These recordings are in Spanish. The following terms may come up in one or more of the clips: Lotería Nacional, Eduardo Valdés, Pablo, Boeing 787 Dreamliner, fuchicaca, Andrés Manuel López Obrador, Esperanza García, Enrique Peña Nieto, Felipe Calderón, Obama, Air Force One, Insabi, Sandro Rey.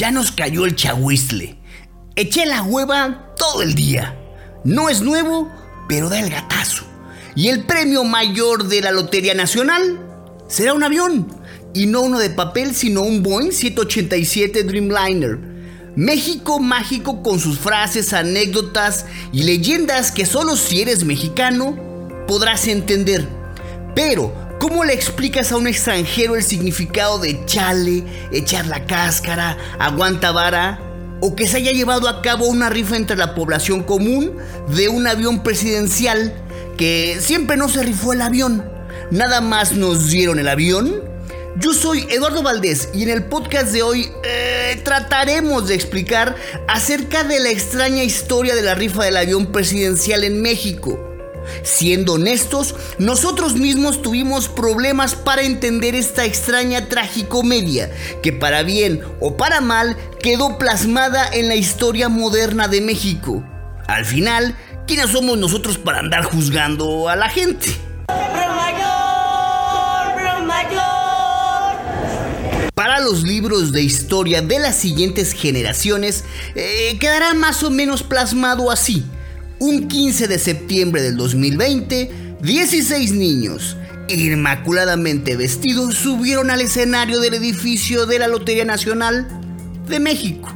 Ya nos cayó el chagüisle. Eché la hueva todo el día. No es nuevo, pero da el gatazo. Y el premio mayor de la Lotería Nacional será un avión. Y no uno de papel, sino un Boeing 787 Dreamliner. México mágico, con sus frases, anécdotas y leyendas que solo si eres mexicano podrás entender. Pero, ¿cómo le explicas a un extranjero el significado de chale, echar la cáscara, aguanta vara? O que se haya llevado a cabo una rifa entre la población común de un avión presidencial, que siempre no se rifó el avión, nada más nos dieron el avión. Yo soy Eduardo Valdés y en el podcast de hoy trataremos de explicar acerca de la extraña historia de la rifa del avión presidencial en México. Siendo honestos, nosotros mismos tuvimos problemas para entender esta extraña tragicomedia que, para bien o para mal, quedó plasmada en la historia moderna de México. Al final, ¿quiénes somos nosotros para andar juzgando a la gente? Para los libros de historia de las siguientes generaciones, quedará más o menos plasmado así. Un 15 de septiembre del 2020, 16 niños, inmaculadamente vestidos, subieron al escenario del edificio de la Lotería Nacional de México,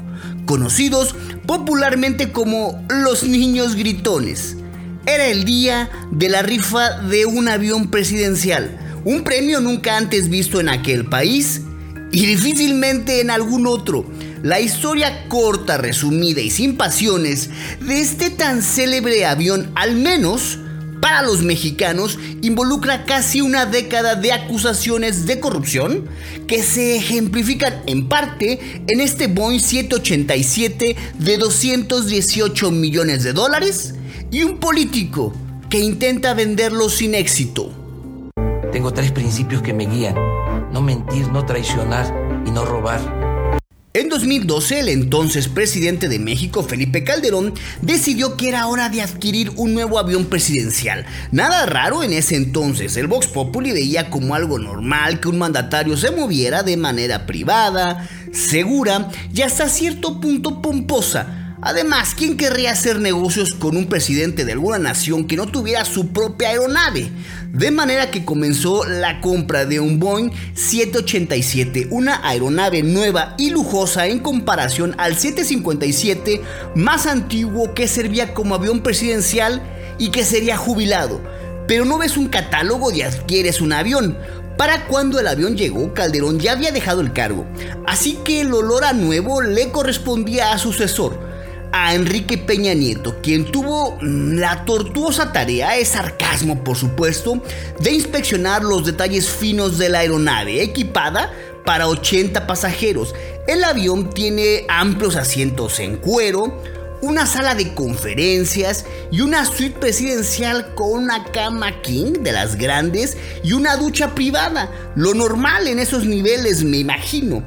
conocidos popularmente como los niños gritones. Era el día de la rifa de un avión presidencial, un premio nunca antes visto en aquel país y difícilmente en algún otro. La historia corta, resumida y sin pasiones de este tan célebre avión, al menos para los mexicanos, involucra casi una década de acusaciones de corrupción que se ejemplifican en parte en este Boeing 787 de $218 millones y un político que intenta venderlo sin éxito. Tengo 3 principios que me guían: no mentir, no traicionar y no robar. En 2012, el entonces presidente de México, Felipe Calderón, decidió que era hora de adquirir un nuevo avión presidencial. Nada raro en ese entonces. El Vox Populi veía como algo normal que un mandatario se moviera de manera privada, segura y hasta cierto punto pomposa. Además, ¿quién querría hacer negocios con un presidente de alguna nación que no tuviera su propia aeronave? De manera que comenzó la compra de un Boeing 787, una aeronave nueva y lujosa en comparación al 757 más antiguo que servía como avión presidencial y que sería jubilado. Pero no ves un catálogo y adquieres un avión. Para cuando el avión llegó, Calderón ya había dejado el cargo, así que el olor a nuevo le correspondía a su sucesor, a Enrique Peña Nieto, quien tuvo la tortuosa tarea, es sarcasmo por supuesto, de inspeccionar los detalles finos de la aeronave, equipada para 80 pasajeros. El avión tiene amplios asientos en cuero, una sala de conferencias y una suite presidencial con una cama king de las grandes y una ducha privada, lo normal en esos niveles, me imagino.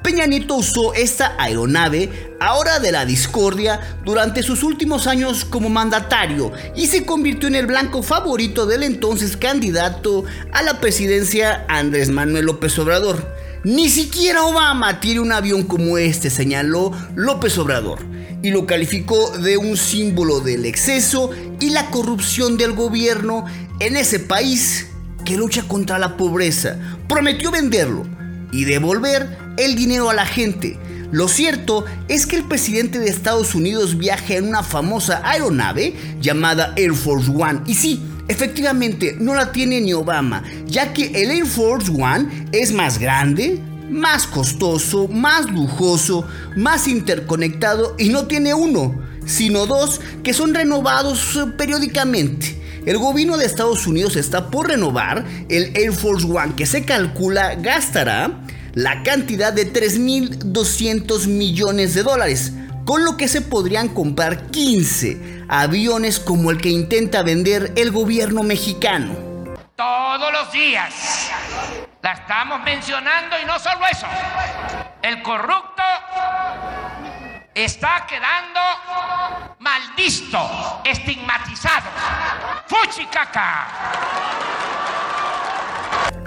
Peña Nieto usó esta aeronave, ahora de la discordia, durante sus últimos años como mandatario y se convirtió en el blanco favorito del entonces candidato a la presidencia Andrés Manuel López Obrador. Ni siquiera Obama tiene un avión como este, señaló López Obrador, y lo calificó de un símbolo del exceso y la corrupción del gobierno en ese país que lucha contra la pobreza. Prometió venderlo y devolver el dinero a la gente. Lo cierto es que el presidente de Estados Unidos viaja en una famosa aeronave llamada Air Force One. Y sí, efectivamente, no la tiene ni Obama, ya que el Air Force One es más grande, más costoso, más lujoso, más interconectado y no tiene uno, sino 2 que son renovados periódicamente. El gobierno de Estados Unidos está por renovar el Air Force One, que se calcula gastará la cantidad de $3,200 millones, con lo que se podrían comprar 15 aviones como el que intenta vender el gobierno mexicano. Todos los días la estamos mencionando, y no solo eso, el corrupto está quedando maldito, estigmatizado. ¡Fuchicaca!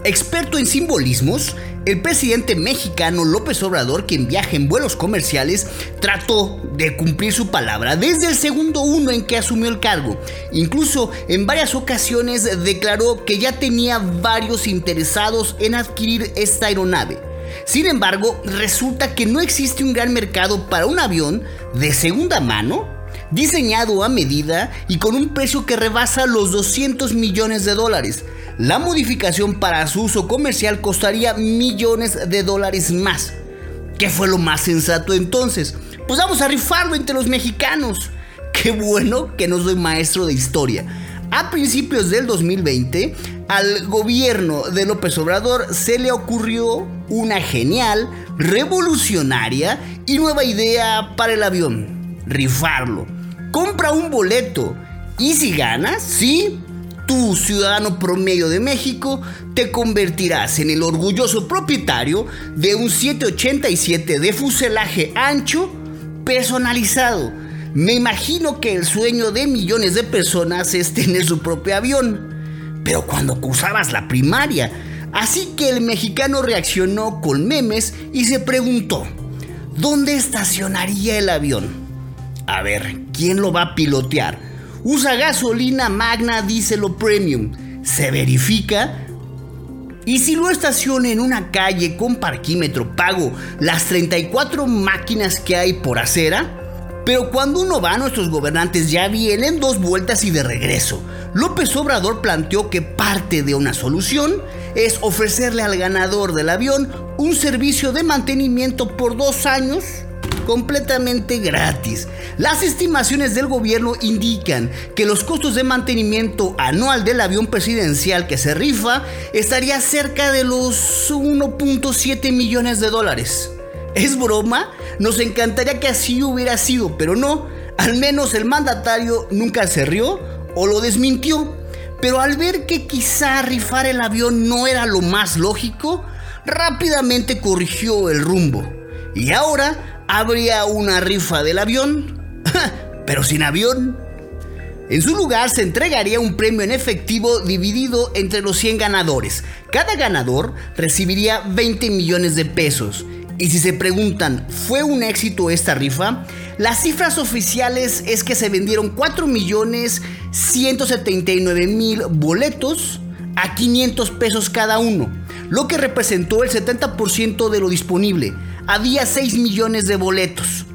Experto en simbolismos, El presidente mexicano López Obrador, quien viaja en vuelos comerciales, trató de cumplir su palabra desde el segundo uno en que asumió el cargo. Incluso en varias ocasiones declaró que ya tenía varios interesados en adquirir esta aeronave. Sin embargo, resulta que no existe un gran mercado para un avión de segunda mano, diseñado a medida y con un precio que rebasa los $200 millones. La modificación para su uso comercial costaría millones de dólares más. ¿Qué fue lo más sensato entonces? Pues vamos a rifarlo entre los mexicanos. Qué bueno que no soy maestro de historia. A principios del 2020, al gobierno de López Obrador se le ocurrió una genial, revolucionaria y nueva idea para el avión: rifarlo. Compra un boleto y si ganas, sí, tú, ciudadano promedio de México, te convertirás en el orgulloso propietario de un 787 de fuselaje ancho personalizado. Me imagino que el sueño de millones de personas es tener su propio avión, pero cuando cursabas la primaria. Así que el mexicano reaccionó con memes y se preguntó: ¿dónde estacionaría el avión? A ver, ¿quién lo va a pilotear? Usa gasolina magna, diésel o premium. Se verifica. Y si lo estaciona en una calle con parquímetro pago, las 34 máquinas que hay por acera. Pero cuando uno va, nuestros gobernantes ya vienen dos vueltas y de regreso. López Obrador planteó que parte de una solución es ofrecerle al ganador del avión un servicio de mantenimiento por 2 años. Completamente gratis. Las estimaciones del gobierno indican que los costos de mantenimiento anual del avión presidencial que se rifa estaría cerca de los $1.7 millones. ¿Es broma? Nos encantaría que así hubiera sido, pero no. Al menos el mandatario nunca se rió o lo desmintió. Pero al ver que quizá rifar el avión no era lo más lógico, rápidamente corrigió el rumbo. Y ahora habría una rifa del avión, pero sin avión. En su lugar se entregaría un premio en efectivo dividido entre los 100 ganadores. Cada ganador recibiría $20 millones. Y si se preguntan, ¿fue un éxito esta rifa? Las cifras oficiales es que se vendieron 4.179.000 boletos a $500 cada uno, lo que representó el 70% de lo disponible. Había 6 millones de boletos.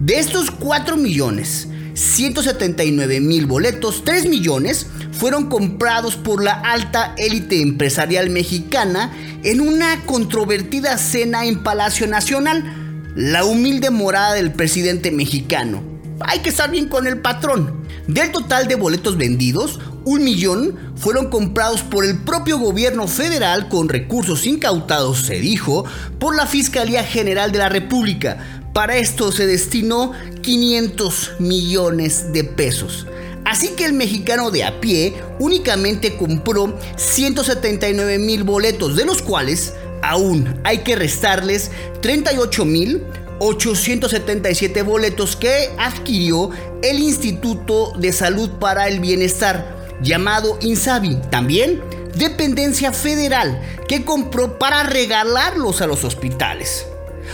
De estos 4.179.000 boletos, 3 millones fueron comprados por la alta élite empresarial mexicana en una controvertida cena en Palacio Nacional, la humilde morada del presidente mexicano. Hay que estar bien con el patrón. Del total de boletos vendidos, 1 millón fueron comprados por el propio gobierno federal con recursos incautados, se dijo, por la Fiscalía General de la República. Para esto se destinó $500 millones. Así que el mexicano de a pie únicamente compró 179.000 boletos, de los cuales aún hay que restarles 38.877 boletos que adquirió el Instituto de Salud para el Bienestar, llamado Insabi, también dependencia federal, que compró para regalarlos a los hospitales.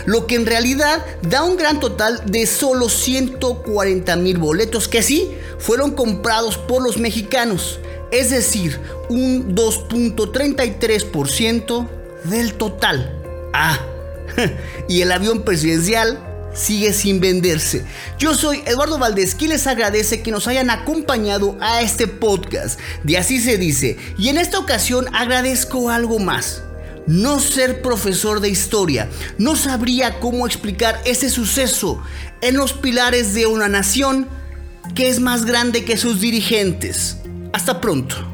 Lo que en realidad da un gran total de solo 140.000 boletos que sí fueron comprados por los mexicanos, es decir, un 2.33% del total. Y el avión presidencial sigue sin venderse. Yo soy Eduardo Valdés, quien les agradece que nos hayan acompañado a este podcast de Así se dice. Y en esta ocasión agradezco algo más: no ser profesor de historia. No sabría cómo explicar ese suceso en los pilares de una nación que es más grande que sus dirigentes. Hasta pronto.